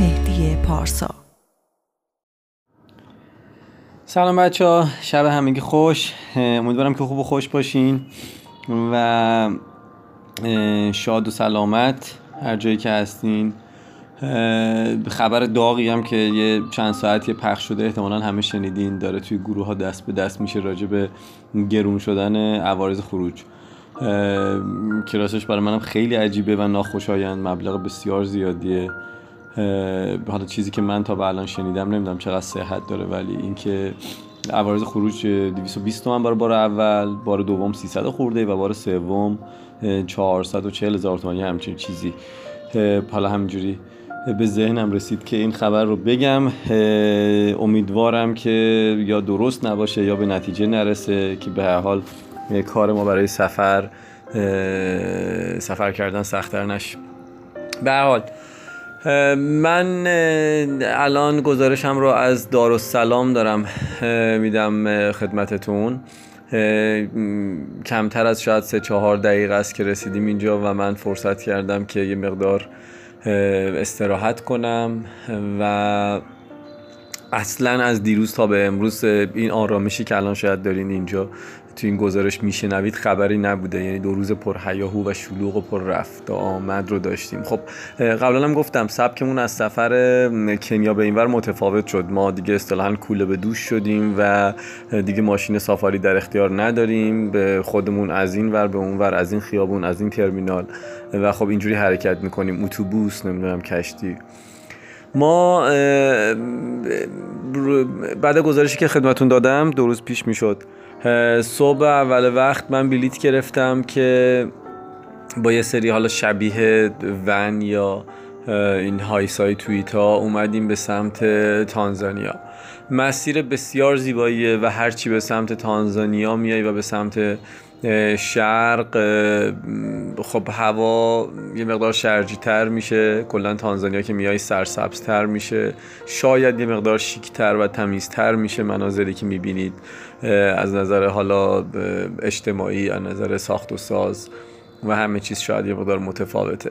نهدی پارسا. سلام بچه‌ها، شب همگی خوش. امیدوارم که خوب و خوش باشین و شاد و سلامت هر جایی که هستین. خبر داغی هم که یه چند ساعتی پخش شده احتمالاً همه شنیدین، داره توی گروه ها دست به دست میشه راجع به گرون شدن عوارض خروج. کراساش برای منم خیلی عجیبه و ناخوشایند، مبلغ بسیار زیادیه. حالا چیزی که من تا به الان شنیدم نمیدونم چقدر صحت داره، ولی اینکه عوارض خروج 220 تومن برای بار اول، بار دوم 300 خورده و بار سوم 440 هزار تومانی، همچین چیزی. حالا همینجوری به ذهنم رسید که این خبر رو بگم. امیدوارم که یا درست نباشه یا به نتیجه نرسه، که به هر حال کار ما برای سفر کردن سخت‌تر نشه. به هر حال من الان گزارشم رو از دارالسلام دارم میدم خدمتتون. کمتر از شاید 3-4 دقیقه است که رسیدیم اینجا و من فرصت کردم که یه مقدار استراحت کنم و اصلا از دیروز تا به امروز این آرامشی که الان شاید دارین اینجا تو این گزارش میشنوید خبری نبوده. یعنی 2 روز پر هیاهو و شلوغ و پر رفت آمد رو داشتیم. خب قبلا هم گفتم سبکمون از سفر کنیا به اینور متفاوت شد. ما دیگه اصطلاحاً کوله به دوش شدیم و دیگه ماشین سافاری در اختیار نداریم، به خودمون از این ور به اون ور، از این خیابون از این ترمینال، و خب اینجوری حرکت میکنیم. اتوبوس، نمیدونم کشتی. ما بعد گزارشی که خدمتون دادم 2 روز پیش میشد، صبح اول وقت من بلیت گرفتم که با یه سری حالا شبیه ون یا این هایسای تویتا اومدیم به سمت تانزانیا. مسیر بسیار زیباییه و هرچی به سمت تانزانیا میای و به سمت شرق، خب هوا یه مقدار شرجی تر میشه. کلا تانزانیا که میای سرسبز تر میشه، شاید یه مقدار شیک تر و تمیز تر میشه مناظری که میبینید از نظر حالا اجتماعی، از نظر ساخت و ساز و همه چیز شاید یه مقدار متفاوته.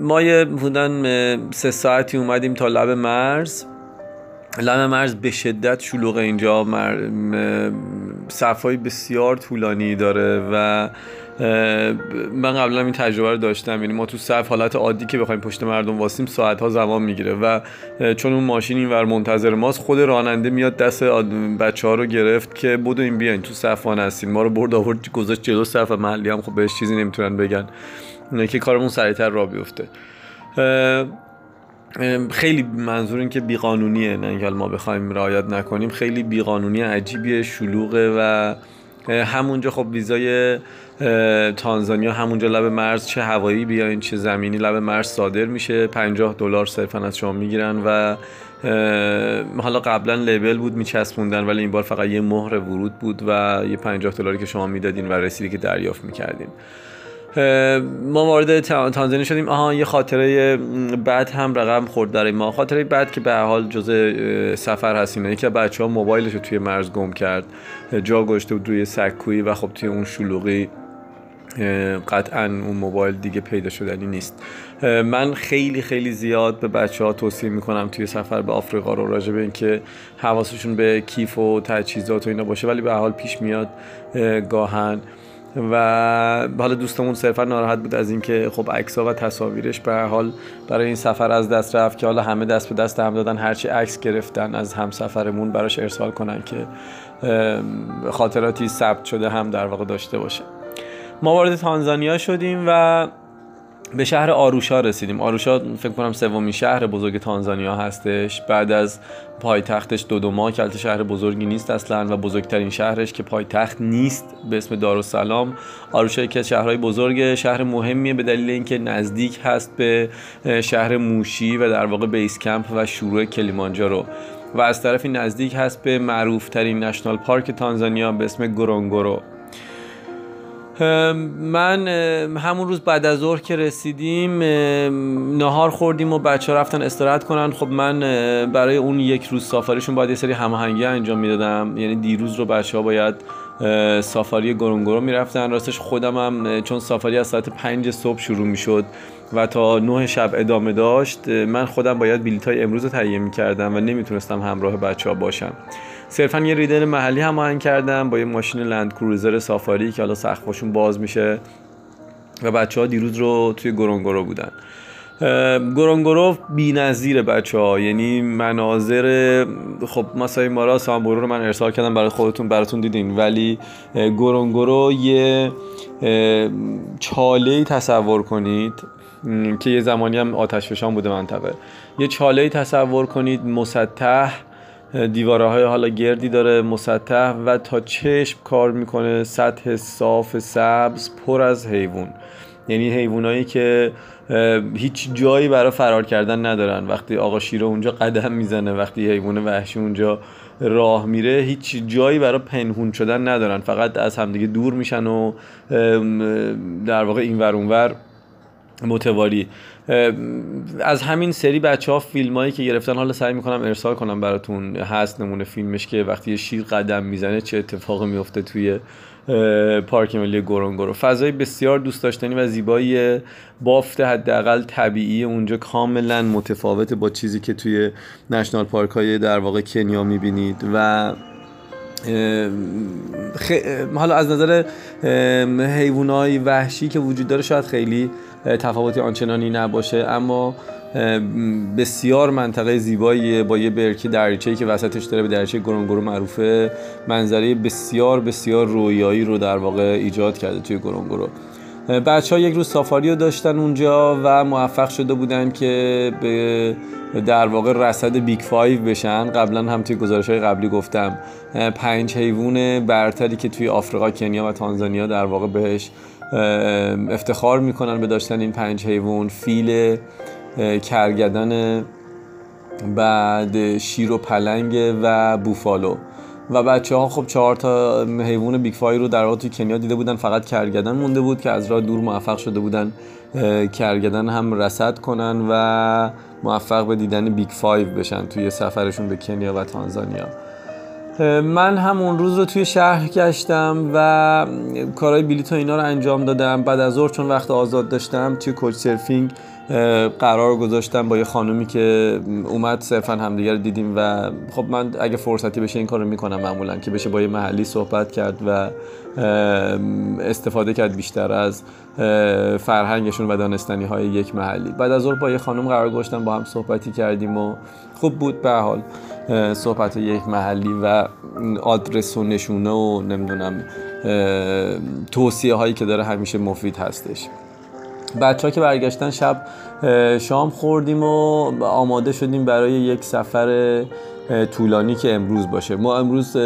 ما یه بودن 3 ساعتی اومدیم تا لب مرز. لب مرز به شدت شلوغه اینجا، صف‌های بسیار طولانی داره و من قبلا این تجربه رو داشتم. یعنی ما تو صف حالت عادی که بخوایم پشت مردم واسیم ساعت‌ها زمان میگیره و چون اون ماشین اینور منتظر ماست، خود راننده میاد دست بچه‌ها رو گرفت که بدو این بیاین تو صف وان هستین، ما رو برد آورد گذاشت جلو صف و محلی هم خب بهش چیزی نمیتونن بگن که کارمون سریعتر راه بیفته. خیلی منظور این که بیقانونیه، نه اینکه ما بخوایم رعایت نکنیم، خیلی بیقانونی عجیبیه، شلوغه. و همونجا خب ویزای تانزانیا همونجا لب مرز، چه هوایی بیاین چه زمینی، لب مرز صادر میشه. $50 صرفا از شما میگیرن و حالا قبلا لیبل بود میچسبوندن، ولی این بار فقط یه مهر ورود بود و یه $50 که شما میدادین و رسیدی که دریافت میکردین. ما وارد تانزانیا شدیم. یه خاطره بد هم رقم خورد در ما. خاطره بد که به هر حال جزء سفر هست. یکی از بچه‌ها موبایلش رو توی مرز گم کرد، جا گذاشته بود روی سکویی و خب توی اون شلوغی قطعاً اون موبایل دیگه پیدا شدنی نیست. من خیلی خیلی زیاد به بچه‌ها توصیه میکنم توی سفر به آفریقا رو راجع به اینکه حواسشون به کیف و تجهیزات و اینا باشه، ولی به هر حال پیش میاد گاهن. و حالا دوستمون صرفا ناراحت بود از اینکه خب عکس‌ها و تصاویرش به هر حال برای این سفر از دست رفت، که حالا همه دست به دست هم دادن، هرچی عکس گرفتن از همسفرمون براش ارسال کنن که خاطراتی ثبت شده هم در واقع داشته باشه. ما وارد تانزانیا شدیم و به شهر آروشا رسیدیم. آروشا فکر کنم 3مین شهر بزرگ تانزانیا هستش. بعد از پایتختش دودوما که البته شهر بزرگی نیست اصلا و بزرگترین شهرش که پایتخت نیست به اسم دارالسلام، آروشا یکی از شهرهای بزرگ، شهر مهمیه به دلیل اینکه نزدیک هست به شهر موشی و در واقع بیس کمپ و شروع کلیمانجارو، و از طرفی نزدیک هست به معروف‌ترین نشنال پارک تانزانیا به اسم گورونگورو. من همون روز بعد از ظهر که رسیدیم نهار خوردیم و بچه‌ها رفتن استراحت کنن. خب من برای اون 1 روز سافاریشون باید یه سری هماهنگی انجام میدادم. یعنی دیروز رو بچه‌ها باید سافاری گورونگورو میرفتن. راستش خودم هم چون سافاری از ساعت 5 صبح شروع میشد و تا 9 شب ادامه داشت، من خودم باید بلیط‌های امروز رو تهیه می‌کردم و نمیتونستم همراه بچه‌ها باشم. صرفا یه ریدر محلی هماهنگ کردم با یه ماشین لند کروزر سافاری که حالا سقفشون باز میشه و بچه‌ها دیروز رو توی گورونگورو بودن. گورونگورو بی‌نظیره بچه‌ها، یعنی مناظر، خب مثلا مارا سامبورو رو من ارسال کردم برای خودتون، براتون دیدین، ولی گورونگورو یه چاله‌ای تصور کنید که یه زمانی هم آتشفشان بوده منطقه. یه چاله‌ای تصور کنید مسطح، دیوارهای حالا گردی داره، مسطح و تا چشم کار میکنه، سطح صاف سبز پر از حیوان، یعنی حیوانایی که هیچ جایی برای فرار کردن ندارن. وقتی آقا شیره اونجا قدم میزنه، وقتی حیوان وحشی اونجا راه میره، هیچ جایی برای پنهون شدن ندارن، فقط از همدیگه دور میشن و در واقع اینور اونور متواری. از همین سری بچه‌ها فیلمایی که گرفتن حالا سعی میکنم ارسال کنم براتون، هست نمونه فیلمش که وقتی شیر قدم میزنه چه اتفاقی میفته توی پارک ملی گورونگورو. فضای بسیار دوست داشتنی و زیبایی، بافت حداقل طبیعی اونجا کاملا متفاوته با چیزی که توی نشنال پارک های در واقع کنیا میبینید و حالا از نظر حیوانات وحشی که وجود داره شاید خیلی تفاوتی آنچنانی نباشه، اما بسیار منطقه زیباییه با یه برکه دریچه‌ای که وسطش داره به دریچه گورونگورو معروفه. منظره بسیار بسیار رویایی رو در واقع ایجاد کرده توی گورونگورو. بچه‌ها یک روز سافاری رو داشتن اونجا و موفق شده بودن که به در واقع رصد بیگ 5 بشن. قبلا هم توی گزارش‌های قبلی گفتم 5 حیوان برتری که توی آفریقا، کنیا و تانزانیا در واقع بهش افتخار میکنن به داشتن این 5 حیوان: فیل، کرگدن، بعد شیر و پلنگ و بوفالو. و بچه‌ها خب 4 تا حیوان بیگ 5 رو در واقع توی کنیا دیده بودن، فقط کرگدن مونده بود که از راه دور موفق شده بودن کرگدن هم رصد کنن و موفق به دیدن بیگ 5 بشن توی سفرشون به کنیا و تانزانیا. من هم اون روز رو توی شهر گشتم و کارهای بلیط و اینا رو انجام دادم. بعد از ظهر چون وقت آزاد داشتم توی کوچ سرفینگ قرار گذاشتم با یه خانومی که اومد، صرفا همدیگه رو دیدیم و خب من اگه فرصتی بشه این کارو میکنم معمولا، که بشه با یه محلی صحبت کرد و استفاده کرد بیشتر از فرهنگشون و دانستنی های یک محلی. بعد از اون با یه خانم قرار گذاشتم، با هم صحبتی کردیم و خوب بود به حال صحبت یک محلی و آدرس و نشونه و نمیدونم توصیه هایی که داره همیشه مفید هستش. بچه‌ها که برگشتن شب شام خوردیم و آماده شدیم برای یک سفر طولانی که امروز باشه. ما امروز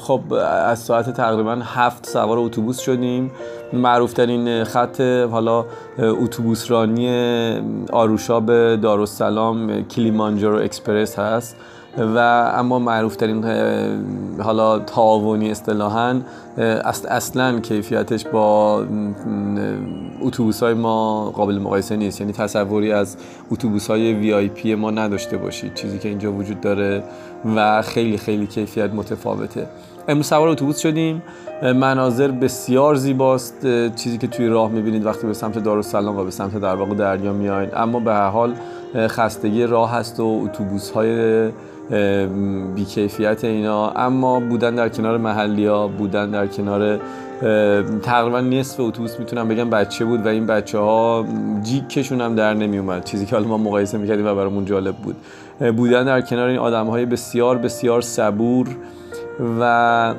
خب از ساعت تقریبا 7 سوار اتوبوس شدیم. معروف‌ترین خط حالا اتوبوسرانی آروشا به دارالسلام کلیمانجارو اکسپرس هست و اما معروف‌ترین حالا تعاونی اصطلاحاً اصلاً کیفیتش با اتوبوس‌های ما قابل مقایسه نیست. یعنی تصوری از اتوبوس‌های وی آی پی ما نداشته باشید، چیزی که اینجا وجود داره و خیلی خیلی کیفیت متفاوته. امروز سوار اتوبوس شدیم. مناظر بسیار زیباست، چیزی که توی راه می‌بینید وقتی به سمت دارالسلام و به سمت در واقع دریا میایین، اما به هر حال خستگی راه هست و اتوبوس‌های بی‌کیفیت اینا، اما بودن در کنار محلی‌ها، بودن در کنار تقریبا نصف اتوبوس میتونم بگم بچه بود و این بچه‌ها جیکشون هم در نمیومد، چیزی که حالا ما مقایسه می‌کردیم و برامون جالب بود. بودن در کنار این آدم‌های بسیار بسیار صبور و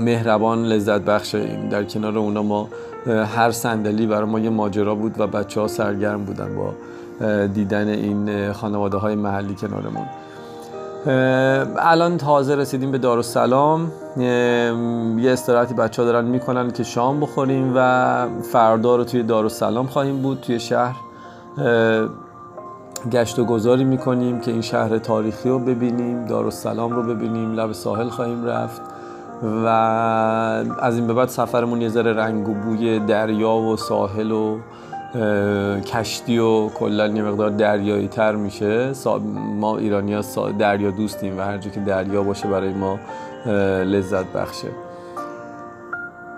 مهربان لذت بخش. در کنار اونا ما هر صندلی برای ما یه ماجرا بود و بچه‌ها سرگرم بودن با دیدن این خانواده‌های محلی کنارمون. الان تازه رسیدیم به دارالسلام، یه استراحتی بچه‌ها دارن میکنن که شام بخوریم و فردا رو توی دارالسلام خواهیم بود. توی شهر گشت و گذاری میکنیم که این شهر تاریخی رو ببینیم، دارالسلام رو ببینیم، لب ساحل خواهیم رفت و از این به بعد سفرمون یه ذره رنگ و بوی دریا و ساحل و کشتی و کلا یه مقدار دریایی تر میشه. ما ایرانی ها دریا دوستیم و هر جا که دریا باشه برای ما لذت بخشه.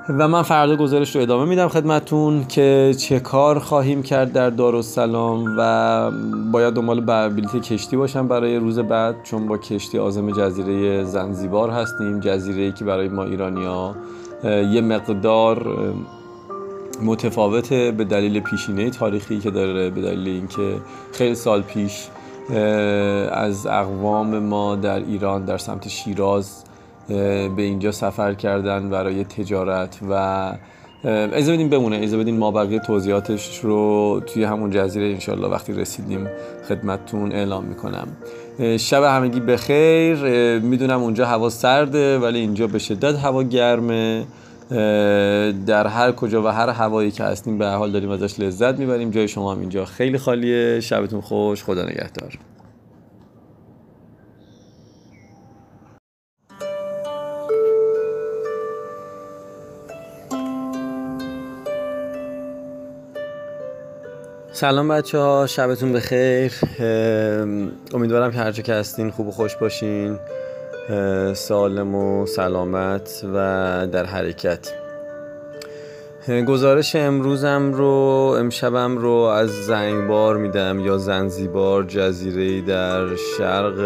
و من فردا گزارش رو ادامه میدم خدمتون که چه کار خواهیم کرد در دارالسلام و باید دنبال بلیت کشتی باشم برای روز بعد، چون با کشتی عازم جزیره زنزیبار هستیم، جزیره‌ای که برای ما ایرانی‌ها یه مقدار متفاوته به دلیل پیشینه تاریخی که داره، به دلیل اینکه خیلی سال پیش از اقوام ما در ایران در سمت شیراز به اینجا سفر کردن برای تجارت و اجازه بدین بمونه، اجازه بدین ما بقیه توضیحاتش رو توی همون جزیره انشالله وقتی رسیدیم خدمتتون اعلام میکنم. شب همگی بخیر. میدونم اونجا هوا سرده ولی اینجا به شدت هوا گرمه. در هر کجا و هر هوایی که هستیم به حال داریم ازش لذت میبریم. جای شما هم اینجا خیلی خالیه. شبتون خوش. خدا نگهدار. سلام بچه ها، شبتون بخیر. امیدوارم که هرچه که هستین خوب و خوش باشین، سالم و سلامت و در حرکت. گزارش امروزم رو امشبم رو از زنگبار میدم یا زنزیبار، جزیره‌ای در شرق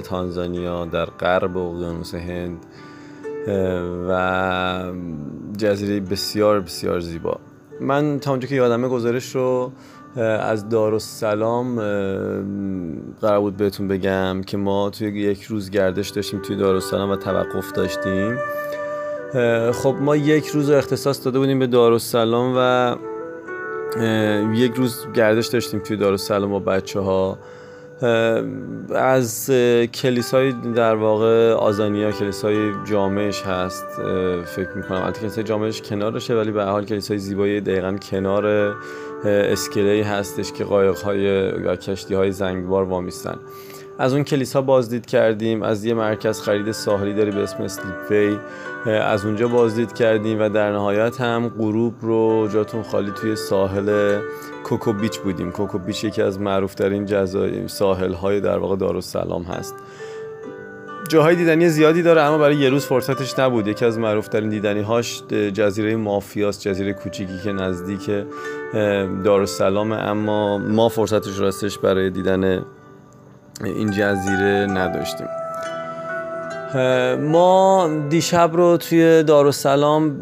تانزانیا در غرب اقیانوس هند و جزیره بسیار بسیار زیبا. من تا اونجا که یادمه گزارش رو از دارالسلام قرار بود بهتون بگم که ما توی یک روز گردش داشتیم توی دارالسلام و توقف داشتیم. خب ما یک روز رو اختصاص داده بودیم به دارالسلام و یک روز گردش داشتیم توی دارالسلام با بچه ها. از کلیسای در واقع آزانیا، کلیسای جامعش هست فکر میکنم، البته کلیسای جامعش کنارشه ولی به حال کلیسای زیبایی دقیقا کنار اسکله‌ای هستش که قایق‌های یا کشتی‌های زنگبار وامیستن. از اون کلیسا بازدید کردیم، از یه مرکز خرید ساحلی داری به اسم اسلیپ وی از اونجا بازدید کردیم و در نهایت هم غروب رو جاتون خالی توی ساحل کوکو بیچ بودیم. کوکو بیچ یکی از معروف‌ترین ساحل‌های در واقع دارالسلام هست. جاهای دیدنی زیادی داره اما برای یه روز فرصتش نبود. یکی از معروف‌ترین دیدنی‌هاش جزیره مافیاست، جزیره کوچیکی که نزدیک دارالسلام، اما ما فرصتش راستش برای دیدن این جزیره نداشتیم. ما دیشب رو توی دارالسلام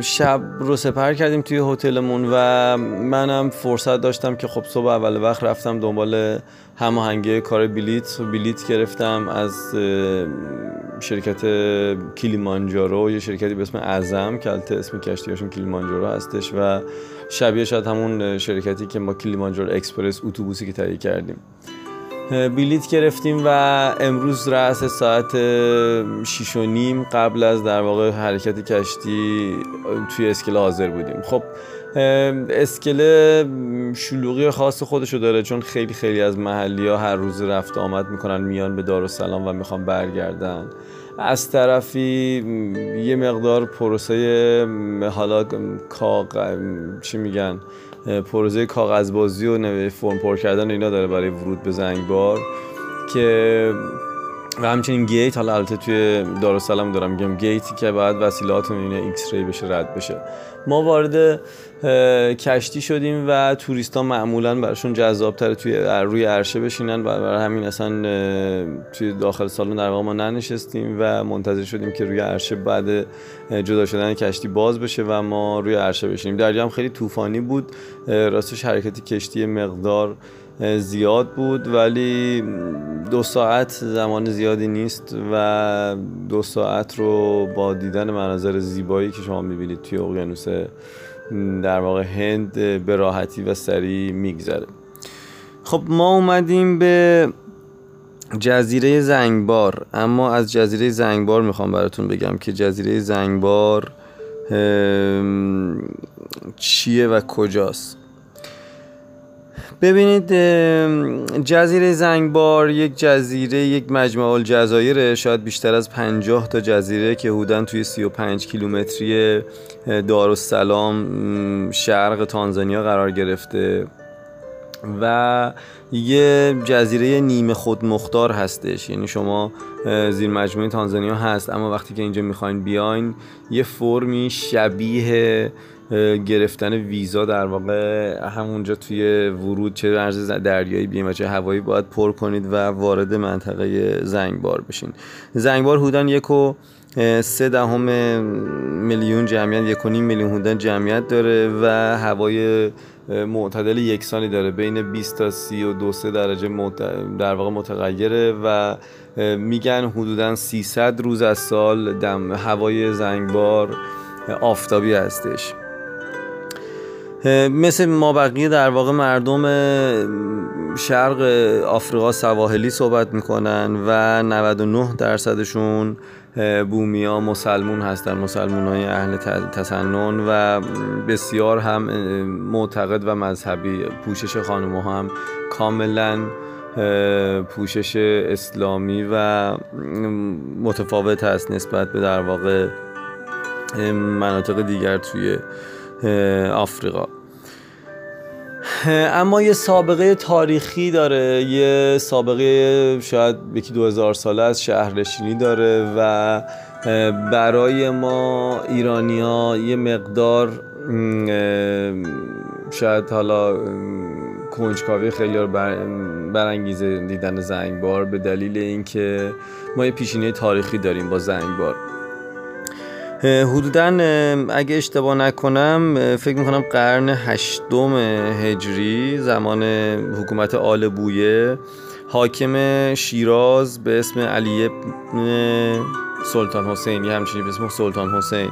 شب رو سپر کردیم توی هتلمون و منم فرصت داشتم که خب صبح اول وقت رفتم دنبال هماهنگی کار بلیت گرفتم از شرکت کلیمانجارو، یه شرکتی به اسم اعظم که البته اسم کشتی‌هاشون کلیمانجارو هستش و شبیه شاید همون شرکتی که ما کلیمانجارو اکسپرس اتوبوسی که تهیه کردیم بلیت گرفتیم و امروز رأس ساعت 6:30 قبل از در واقع حرکت کشتی توی اسکله حاضر بودیم. خب اسکله شلوغی خاص خودشو داره چون خیلی خیلی از محلی‌ها هر روز رفت آمد میکنن میان به دارالسلام و میخوان برگردن. از طرفی یه مقدار پروسه حالا پروژه کاغذبازی و فرم پر کردن اینا داره برای ورود به زنگبار که و همچنین گیت. حالا البته توی دارالسلام دارم میگم گیتی که بعد وسیلهاتون اینا ایکس ری بشه رد بشه. ما وارد کشتی شدیم و توریستا معمولا براشون جذاب‌تره توی روی عرشه بشینن و برای همین اصلا توی داخل سالن در واقع ما ننشستیم و منتظر شدیم که روی عرشه بعد جدا شدن کشتی باز بشه و ما روی عرشه بشینیم. دریا هم خیلی طوفانی بود، راستش حرکت کشتی مقدار زیاد بود ولی 2 ساعت زمان زیادی نیست و 2 ساعت رو با دیدن مناظر زیبایی که شما می‌بینید توی اقیانوس در واقع هند به راحتی و سریع میگذره. خب ما اومدیم به جزیره زنگبار، اما از جزیره زنگبار میخوام براتون بگم که جزیره زنگبار چیه و کجاست. ببینید جزیره زنگبار یک جزیره، یک مجموعه الجزایر، شاید بیشتر از 50 تا جزیره که حدوداً توی 35 کیلومتری دارالسلام شرق تانزانیا قرار گرفته و یه جزیره نیمه خودمختار هستش. یعنی شما زیر مجموعه تانزانیا هست، اما وقتی که اینجا میخواین بیاین یه فرمی شبیه گرفتن ویزا در واقع همونجا توی ورود چه مرز دریایی بیاین و چه هوایی باید پر کنید و وارد منطقه زنگبار بشین. زنگبار حدوداً 1.3 میلیون جمعیت، 1.5 میلیون حدوداً جمعیت داره و هوای معتدل یکسانی داره، بین 20 تا 32 درجه در واقع متغیره و میگن حدوداً 300 روز از سال هوای زنگبار آفتابی هستش. مثل ما بقیه در واقع مردم شرق آفریقا سواحلی صحبت میکنن و 99% بومیا مسلمون هستن، مسلمون های اهل تسنن و بسیار هم معتقد و مذهبی. پوشش خانوم ها هم کاملا پوشش اسلامی و متفاوت هست نسبت به در واقع مناطق دیگر توی آفریقا. اما یه سابقه تاریخی داره، یه سابقه شاید 2000 ساله از شهرنشینی داره و برای ما ایرانی‌ها یه مقدار شاید حالا کنجکاوی خیلی رو برانگیزه دیدن زنگبار، به دلیل اینکه ما یه پیشینه تاریخی داریم با زنگبار. حدوداً اگه اشتباه نکنم فکر میکنم قرن 8 هجری زمان حکومت آل بویه حاکم شیراز به اسم علی سلطان حسین، یه همچنین به اسم سلطان حسین،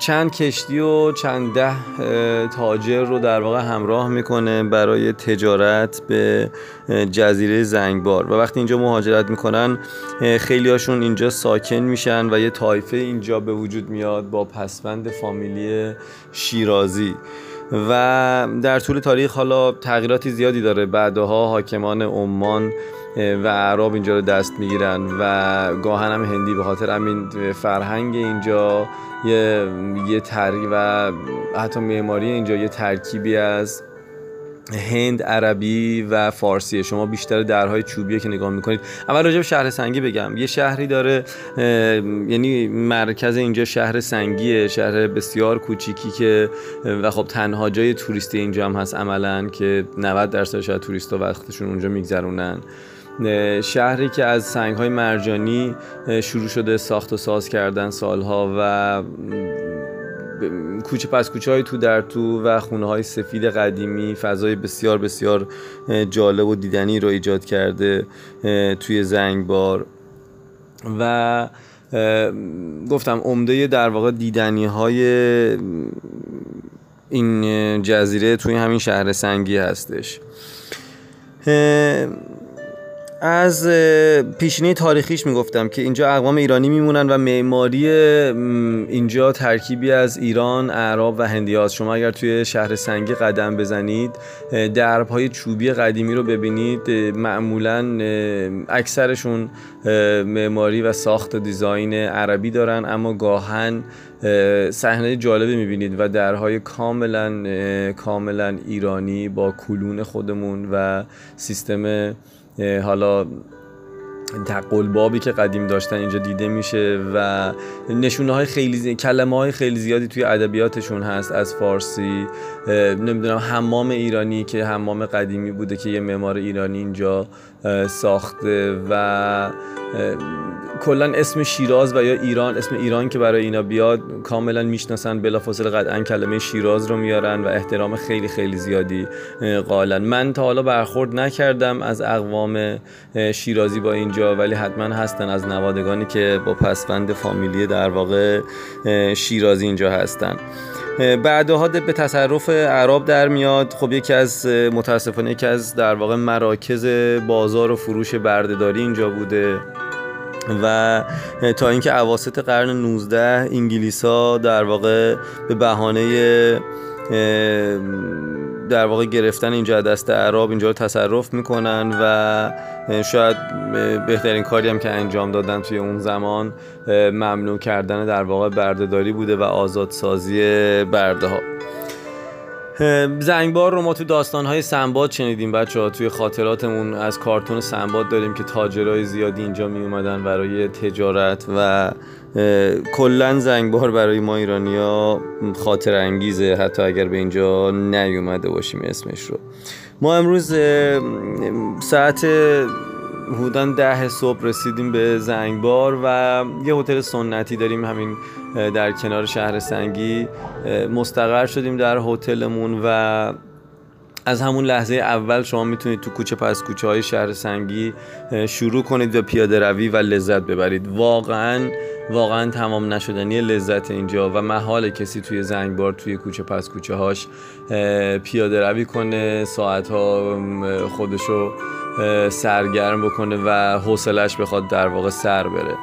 چند کشتی و چند ده تاجر رو در واقع همراه میکنه برای تجارت به جزیره زنگبار و وقتی اینجا مهاجرت میکنن خیلی هاشون اینجا ساکن میشن و یه طایفه اینجا به وجود میاد با پسوند فامیلی شیرازی و در طول تاریخ حالا تغییراتی زیادی داره. بعدها حاکمان عمان و اعراب اینجا رو دست میگیرن و گاهن هم هندی، به خاطر همین فرهنگ اینجا یه ترکیب و حتی معماری اینجا یه ترکیبی از هند، عربی و فارسیه. شما بیشتر درهای چوبیه که نگاه میکنید. اول راجع به شهر سنگی بگم. یه شهری داره، یعنی مرکز اینجا شهر سنگیه، شهر بسیار کوچیکی که و خب تنها جای توریستی اینجا هم هست عملا که 90% شاید توریستا وقتشون اونجا میگذرونن. شهری که از سنگ‌های مرجانی شروع شده ساخت و ساز کردن سالها و کوچه پس کوچه های تو در تو و خونه های سفید قدیمی فضای بسیار بسیار جالب و دیدنی رو ایجاد کرده توی زنگبار و گفتم عمده در واقع دیدنی های این جزیره توی همین شهر سنگی هستش. از پیشینه تاریخیش میگفتم که اینجا اقوام ایرانی میمونن و معماری اینجا ترکیبی از ایران، اعراب و هندی هاست. شما اگر توی شهر سنگی قدم بزنید درب‌های چوبی قدیمی رو ببینید، معمولا اکثرشون معماری و ساخت دیزاین عربی دارن، اما گاهن صحنه جالبی میبینید و درهای کاملا ایرانی با کلون خودمون و سیستم حالا قلبابی که قدیم داشتن اینجا دیده میشه و نشونه های کلمه های خیلی زیادی توی ادبیاتشون هست، از فارسی، نمیدونم حمام ایرانی که حمام قدیمی بوده که یه معمار ایرانی اینجا ساخته و کلا اسم شیراز و یا ایران، اسم ایران که برای اینا بیاد کاملا میشناسن، بلافاصله قطعا کلمه شیراز رو میارن و احترام خیلی خیلی زیادی قائلن. من تا حالا برخورد نکردم از اقوام شیرازی با اینجا، ولی حتما هستن از نوادگانی که با پسوند فامیلی در واقع شیرازی اینجا هستن. بعدها به تصرف اعراب در میاد. خب متاسفانه یکی از در واقع مراکز بازار و فروش بردهداری اینجا بوده و تا اینکه اواسط قرن 19 انگلیس‌ها در واقع به بهانه در واقع گرفتن اینجا دست اعراب اینجا رو تصرف میکنن و شاید بهترین کاری هم که انجام دادن توی اون زمان ممنوع کردن در واقع بردهداری بوده و آزادسازی برده ها. زنگبار رو ما تو داستان‌های سنباد شنیدیم بچه‌ها، توی خاطراتمون از کارتون سنباد داریم که تاجرای زیادی اینجا می اومدن برای تجارت و کلاً زنگبار برای ما ایرانی‌ها خاطر انگیزه، حتی اگر به اینجا نیومده باشیم اسمش رو. ما امروز ساعت حدوداً 10 صبح رسیدیم به زنگبار و یه هتل سنتی داریم همین در کنار شهر سنگی مستقر شدیم در هتلمون و از همون لحظه اول شما میتونید تو کوچه پس کوچه های شهر سنگی شروع کنید به پیاده روی و لذت ببرید. واقعا تمام نشدنی لذت اینجا و محال کسی توی زنگبار توی کوچه پس کوچه هاش پیاده روی کنه، ساعت ها خودشو سرگرم بکنه و حوصله‌اش بخواد در واقع سر بره.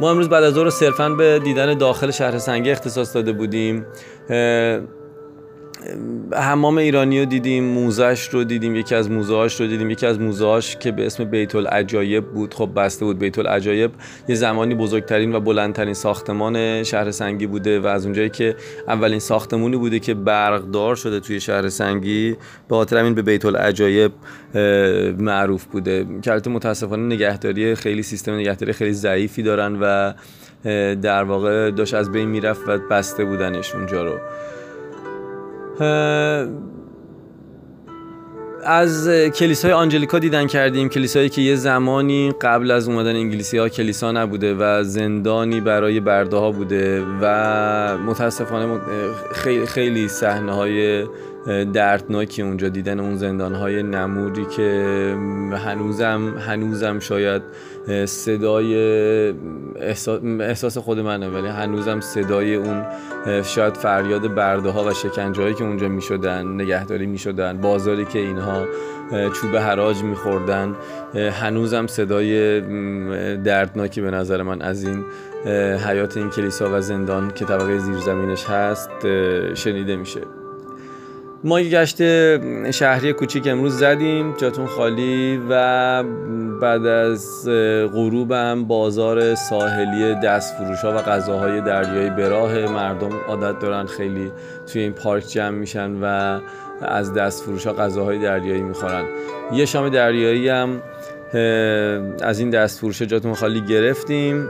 ما امروز بعد از ظهر صرفاً به دیدن داخل شهر سنگی اختصاص داده بودیم. حمام ایرانی رو دیدیم، موزه‌اش رو دیدیم، یکی از موزه‌هاش که به اسم بیت العجایب بود، خب بسته بود. بیت العجایب یه زمانی بزرگترین و بلندترین ساختمان شهر سنگی بوده و از اونجایی که اولین ساختمانی بوده که برقدار شده توی شهر سنگی، به خاطر همین به بیت العجایب معروف بوده. که البته متاسفانه سیستم نگهداری خیلی ضعیفی دارن و در واقع داشت از بین میرفت و بسته بودنش اونجا رو. از کلیسای آنجلیکا دیدن کردیم، کلیسایی که یه زمانی قبل از اومدن انگلیسی ها کلیسا نبوده و زندانی برای برده ها بوده و متاسفانه خیلی صحنه های دردناکی اونجا دیدن، اون زندان های نموری که هنوزم شاید صدای احساس خود منه، ولی هنوزم صدای اون شاید فریاد برده ها و شکنجه هایی که اونجا می شدن، نگهداری می شدن، بازاری که اینها چوب حراج می خوردن، هنوزم صدای دردناکی به نظر من از این حیات این کلیسا و زندان که طبقه زیرزمینش هست شنیده میشه. ما یه گشت شهری کوچیک امروز زدیم، جاتون خالی، و بعد از غروب هم بازار ساحلی دستفروش‌ها و غذاهای دریایی به راه. مردم عادت دارن خیلی توی این پارک جمع میشن و از دستفروش‌ها غذاهای دریایی میخورن. یه شام دریایی هم از این دستفروش‌ها جاتون خالی گرفتیم،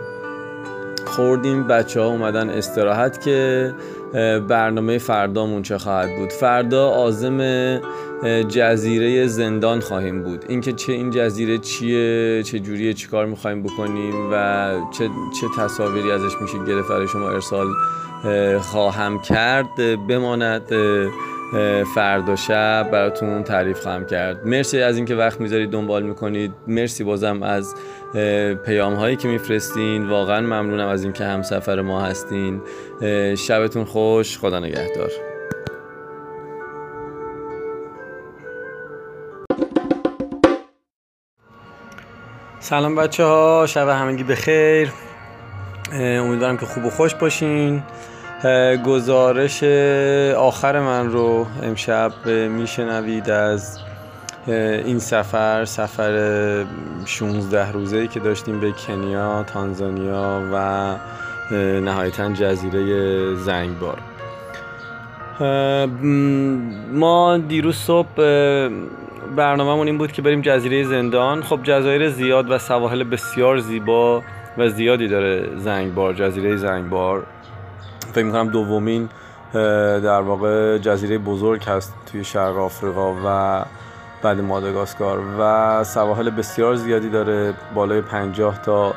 خوردیم. بچه‌ها اومدن استراحت که برنامه فردامون چه خواهد بود. فردا عازم جزیره زندان خواهیم بود. اینکه چه این جزیره چیه، چه جوریه، چی کار می‌خوایم بکنیم و چه تصاویری ازش میشه گرفت برای شما ارسال خواهم کرد. بماند فردا شب براتون تعریف خواهم کرد. مرسی از اینکه وقت میذارید دنبال میکنید، مرسی بازم از پیام هایی که میفرستین، واقعا ممنونم از اینکه همسفر ما هستین. شبتون خوش، خدا نگهدار. سلام بچه ها، شب همگی بخیر، امیدوارم که خوب و خوش باشین. گزارش آخر من رو امشب میشنوید از این سفر 16 روزه‌ای که داشتیم به کنیا، تانزانیا و نهایتاً جزیره زنگبار. ما دیروز صبح برنامه‌مون این بود که بریم جزیره زندان. خب جزایر زیاد و سواحل بسیار زیبا و زیادی داره زنگبار، جزیره زنگبار. فکر می‌کنم دومین در واقع جزیره بزرگ هست توی شرق آفریقا و بعد ماداگاسکار و سواحل بسیار زیادی داره، بالای 50 تا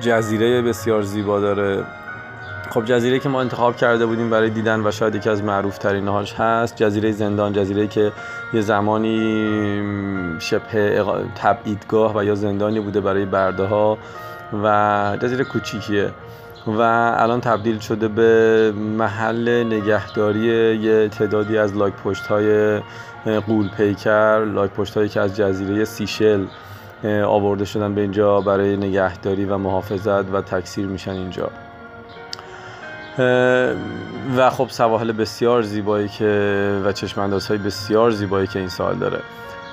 جزیره بسیار زیبا داره. خب جزیره که ما انتخاب کرده بودیم برای دیدن و شاید یکی از معروف ترین هاش هست جزیره زندان، جزیره که یه زمانی شبه تبعیدگاه و یا زندانی بوده برای برده ها و جزیره کوچیکیه و الان تبدیل شده به محل نگهداری یه تعدادی از لاک‌پشت‌های غول‌پیکر، لاک‌پشت‌هایی که از جزیره سیشل آورده شدن به اینجا برای نگهداری و محافظت و تکثیر میشن اینجا. و خب سواحل بسیار زیبایی که و چشم‌اندازهای بسیار زیبایی که این ساحل داره.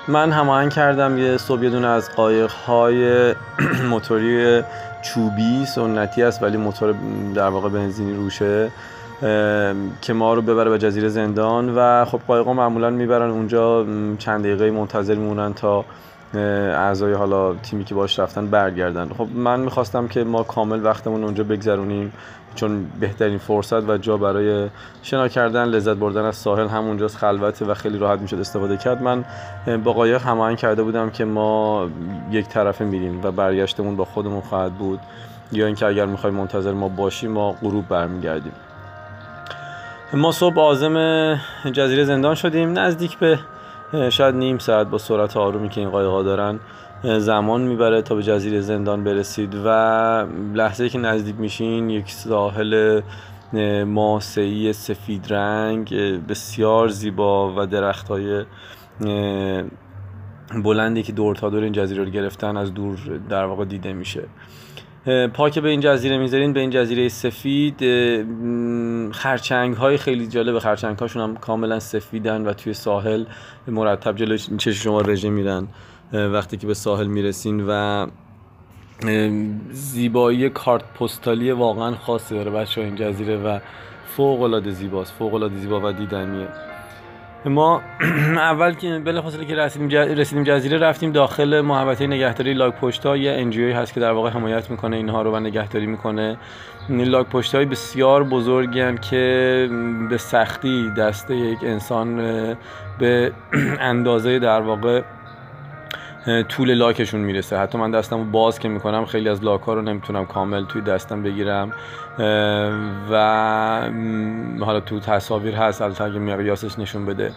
من هماهنگ کردم یه صبح یه دونه از قایق‌های موتوری چوبی سنتی است ولی موتور در واقع بنزینی روشه که ما رو ببره به جزیره زندان و خب قایق‌ها معمولا میبرن اونجا چند دقیقه منتظر میمونن تا اعضای حالا تیمی که باش رفتن برگردن. خب من میخواستم که ما کامل وقتمون اونجا بگذرونیم چون بهترین فرصت و جا برای شنا کردن لذت بردن از ساحل همونجاست، خلوته و خیلی راحت میشد استفاده کرد. من با قایق هماهنگ کرده بودم که ما یک طرفه میریم و برگشتمون با خودمون خواهد بود یا اینکه اگر میخوایم منتظر ما باشیم ما غروب برمیگردیم. ما صبح عازم جزیره زندان شدیم، نزدیک به شاید نیم ساعت با سرعت آرومی که این قایق‌ها دارن زمان میبره تا به جزیره زندان برسید و لحظه که نزدیک میشین یک ساحل ماسه‌ای سفید رنگ بسیار زیبا و درخت‌های بلندی که دور تا دور این جزیره رو گرفتن از دور در واقع دیده میشه. پا که به این جزیره میذارین به این جزیره سفید خرچنگ های خیلی جالب، خرچنگ هاشون هم کاملا سفیدن و توی ساحل مرتب جلوی چشم شما رژه میرن وقتی که به ساحل میرسین و زیبایی کارت پستالی واقعا خاصی داره بچه‌ها این جزیره و فوق العاده زیباست، فوق العاده زیبا و دیدنیه. ما اول که بلافاصله که رسیدیم جزیره رفتیم داخل محوطه نگهداری لاک پشت‌ها. یه انجیوی هست که در واقع حمایت میکنه اینها رو و نگهداری میکنه. لاک پشت‌های بسیار بزرگن که به سختی دست یک انسان به اندازه در واقع طول لاکشون میرسه. حتی من دستمو باز که میکنم خیلی از لاک‌ها رو نمیتونم کامل توی دستم بگیرم و حالا تو تصاویر هست البته اگه مقیاسش نشون بده.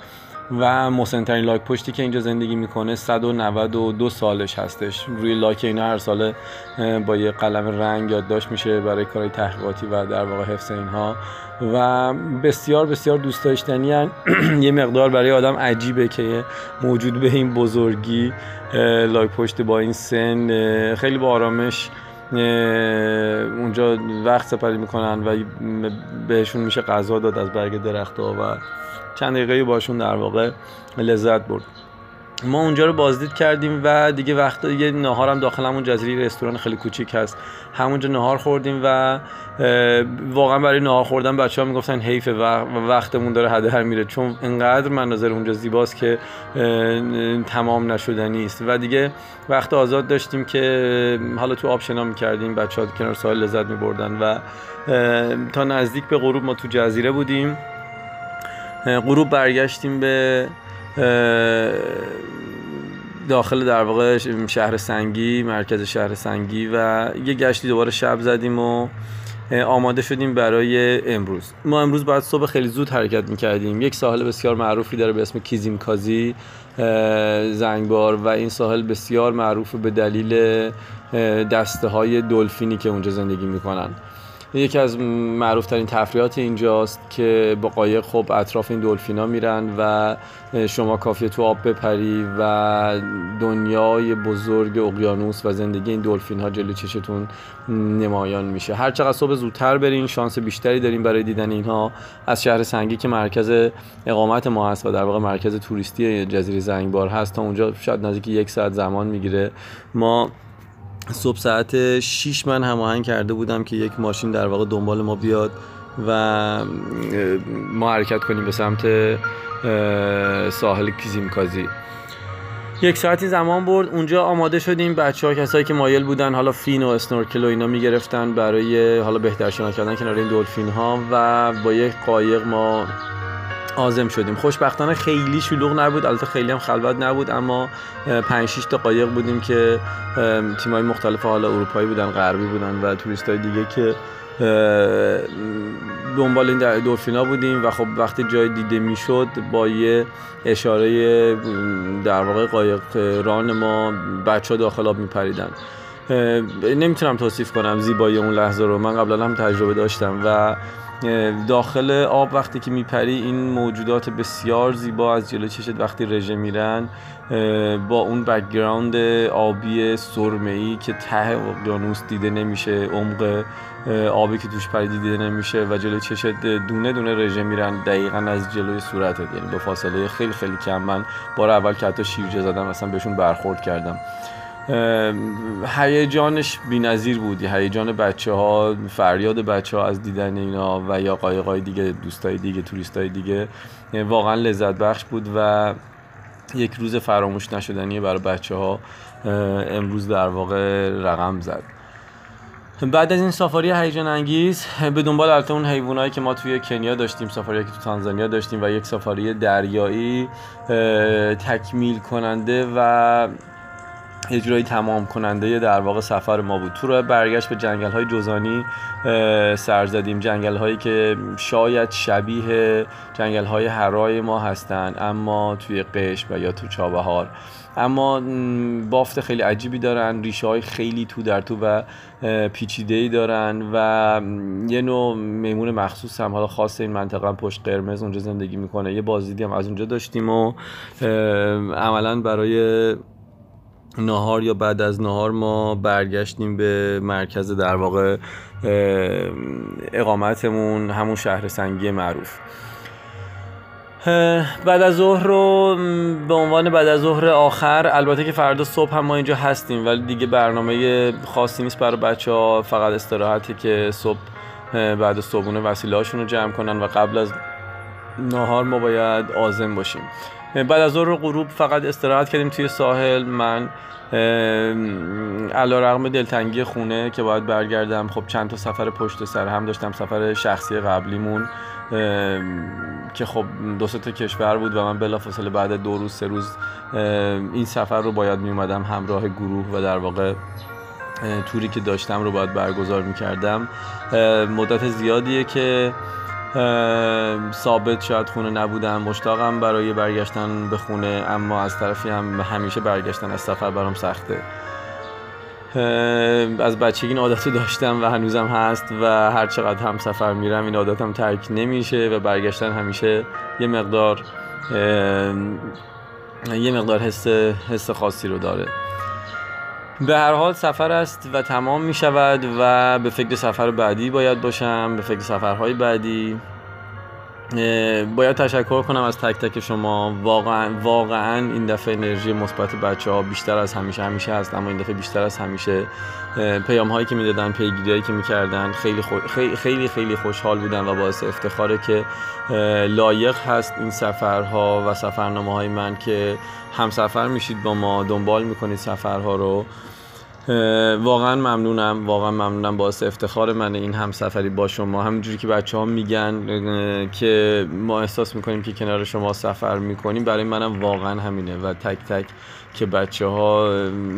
و مسن‌ترین لاک پشتی که اینجا زندگی میکنه 192 سالش هستش. روی لاک اینا هر ساله با یه قلم رنگ یادداشت میشه برای کارهای تحقیقاتی و در واقع حفظ اینها و بسیار بسیار دوست داشتنی ان. یه مقدار برای آدم عجیبه که موجود به این بزرگی لاک پشت با این سن خیلی با آرامش اونجا وقت سپری میکنن و بهشون میشه غذا داد از برگ درخت‌ها و چند دقیقه باشون در واقع لذت برد. ما اونجا رو بازدید کردیم و دیگه وقت یه ناهارم داخل همون جزیره رستوران خیلی کوچیک هست همونجا ناهار خوردیم و واقعا برای ناهار خوردن بچه‌ها میگفتن حیفه و وقتمون داره هدر میره چون انقدر مناظر اونجا زیباست که تمام نشدنی است. و دیگه وقت آزاد داشتیم که حالا تو آب شنا می‌کردیم، بچه‌ها کنار ساحل لذت می‌بردن و تا نزدیک به غروب ما تو جزیره بودیم. غروب برگشتیم به داخل در واقع شهر سنگی، مرکز شهر سنگی و یه گشتی دوباره شب زدیم و آماده شدیم برای امروز. ما امروز باید صبح خیلی زود حرکت میکردیم. یک ساحل بسیار معروفی داره به اسم کیزیمکازی زنگبار و این ساحل بسیار معروف به دلیل دسته های دلفینی که اونجا زندگی میکنن. یکی از معروفترین تفریحات اینجاست که با قایق خب اطراف این دلفینا میرن و شما کافیه تو آب بپری و دنیای بزرگ اقیانوس و زندگی این دلفین ها جلوی چشتون نمایان میشه. هر چقدر صبح زودتر برین شانس بیشتری دارین برای دیدن اینها. از شهر سنگی که مرکز اقامت ما هست و در واقع مرکز توریستی جزیره زنگبار هست تا اونجا شاید نزدیک یک ساعت زمان میگیره. ما صبح ساعت 6 من هماهنگ کرده بودم که یک ماشین در واقع دنبال ما بیاد و ما حرکت کنیم به سمت ساحل کیزیمکازی. یک ساعتی زمان برد. اونجا آماده شدیم. بچه‌ها کسایی که مایل بودن حالا فین و اسنورکل و اینا می‌گرفتن برای حالا بهتر شنا کردن کنار این دلفین‌ها و با یک قایق ما عازم شدیم. خوشبختانه خیلی شلوغ نبود، البته خیلی هم خلوت نبود، اما 5-6 تا قایق بودیم که تیم‌های مختلف حالا اروپایی بودن، غربی بودن و توریست‌های دیگه که دنبال این دلفینا بودیم و خب وقتی جای دیده میشد با یه اشاره در واقع قایق ران ما بچه‌ها داخل آب میپریدن. نمیتونم توصیف کنم زیبایی اون لحظه رو، من قبلا هم تجربه داشتم و داخل آب وقتی که میپری این موجودات بسیار زیبا از جلوی چشت وقتی رژه میرن با اون بک‌گراند آبی سرمه‌ای که ته اقیانوس دیده نمیشه، عمق آبی که توش پریدی دیده نمیشه و جلوی چشت دونه دونه رژه میرن دقیقاً از جلوی صورتت، یعنی با فاصله خیلی خیلی کم. من بار اول که حتی شیرجه زدم اصلا بهشون برخورد کردم. هیجانش بی‌نظیر بود، هیجان بچه‌ها، فریاد بچه‌ها از دیدن اینا و یا قایق‌های دیگه، دوستای دیگه، توریستای دیگه، واقعاً لذت بخش بود و یک روز فراموش نشدنیه برای بچه‌ها. امروز در واقع رقم زد. بعد از این سافاری هیجان انگیز به دنبال البته اون حیوانایی که ما توی کنیا داشتیم، سافاری که تو تانزانیا داشتیم و یک سافاری دریایی تکمیل کننده و اجرای تمام کننده در واقع سفر ما بود. تو راه برگشت به جنگل‌های دوزانی سر زدیم، جنگل‌هایی که شاید شبیه جنگل‌های هرای ما هستند اما توی قشم و یا تو چابهار، اما بافت خیلی عجیبی دارن، ریشه‌های خیلی تو در تو و پیچیده‌ای دارن و یه نوع میمون مخصوص هم حالا خاص این منطقه هم پشت قرمز اونجا زندگی می‌کنه. یه بازدیدی هم از اونجا داشتیم و عملاً برای نهار یا بعد از نهار ما برگشتیم به مرکز در واقع اقامتمون، همون شهر سنگی معروف. بعد از ظهر رو به عنوان بعد از ظهر آخر، البته که فردا صبح هم ما اینجا هستیم ولی دیگه برنامه خاصی نیست برای بچه‌ها، فقط استراحتی که صبح بعد از صبحونه وسیله‌هاشون رو جمع کنن و قبل از نهار ما باید عازم باشیم. بعد از ظهر غروب فقط استراحت کردیم توی ساحل. من علیرغم دلتنگی خونه که باید برگردم، خب چند تا سفر پشت سر هم داشتم، سفر شخصی قبلیمون که خب دو سه تا کشور بود و من بلافاصله بعد از 2 روز 3 روز این سفر رو باید می اومدم همراه گروه و در واقع توری که داشتم رو باید برگزار می کردم. مدت زیادیه که ثابت شاید خونه نبودم، مشتاقم برای برگشتن به خونه، اما از طرفی هم همیشه برگشتن از سفر برام سخته. از بچگی این عادت رو داشتم و هنوزم هست و هر چقدر هم سفر میرم این عادتم ترک نمیشه و برگشتن همیشه یه مقدار حس خاصی رو داره. به هر حال سفر است و تمام می شود و به فکر سفر بعدی باید باشم، به فکر سفرهای بعدی. باید تشکر کنم از تک تک شما، واقعا این دفعه انرژی مثبت بچه‌ها بیشتر از همیشه هست، اما این دفعه بیشتر از همیشه پیام‌هایی که می‌دادن، پیگیری‌هایی که می‌کردن، خیلی خوشحال بودن و باعث افتخاره که لایق هست این سفرها و سفرنامه‌های من که همسفر میشید با ما، دنبال میکنید سفرها رو. واقعا ممنونم، باعث افتخار من این همسفری با شما. همینجوری که بچه‌ها میگن که ما احساس میکنیم که کنار شما سفر میکنیم، برای منم واقعا همینه و تک تک که بچه‌ها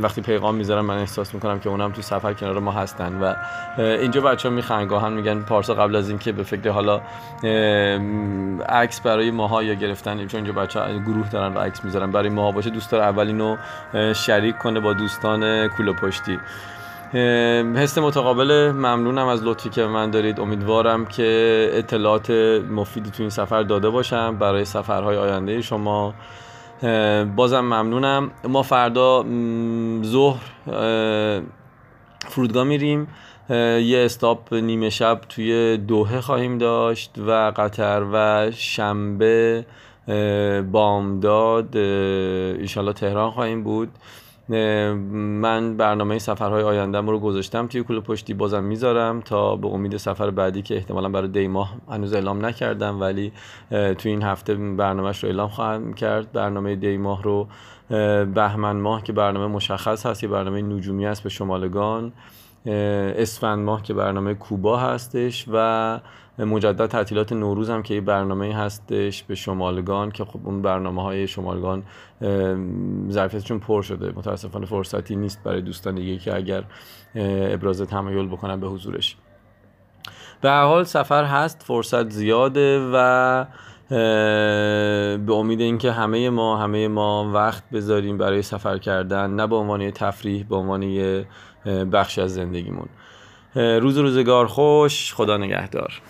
وقتی پیغام میذارن من احساس میکنم که اونم تو سفر کنار ما هستن و اینجا بچه‌ها میخندن، میگن پارسا قبل از این که به فکر حالا عکس برای ماها یا گرفتن، چون اینجا بچه‌ها گروه دارن و عکس میذارن، برای ماها باشه دوست داره اول اینو شریک کنه با دوستان کولوپشتی. حس متقابل، ممنونم از لطفی که من دارید. امیدوارم که اطلاعات مفیدی تو این سفر داده باشم برای سفرهای آینده شما. بازم ممنونم. ما فردا ظهر فرودگاه میریم، یه استاپ نیمه شب توی دوحه خواهیم داشت و قطر و شنبه بامداد انشالله تهران خواهیم بود. من برنامه سفرهای آینده‌ام رو گذاشتم توی کلوپ پشتی، بازم میذارم تا به امید سفر بعدی که احتمالاً برای دی ماه هنوز اعلام نکردم ولی توی این هفته برنامه‌اش رو اعلام خواهم کرد. برنامه دی ماه رو بهمن ماه که برنامه مشخص هست، یه برنامه نجومی هست به شمالگان، اسفند ماه که برنامه کوبا هستش و مجدد تعطیلات نوروز هم که یه برنامه‌ای هستش به شمالگان که خب اون برنامه‌های شمالگان ظرفیتشون پر شده، متاسفانه فرصتی نیست برای دوستان دیگه که اگر ابراز تمایل بکنن به حضورش. به هر حال سفر هست، فرصت زیاده و به امید اینکه همه ما وقت بذاریم برای سفر کردن، نه به عنوان تفریح، به عنوان بخشی از زندگیمون. روز روزگار خوش، خدا نگهدار.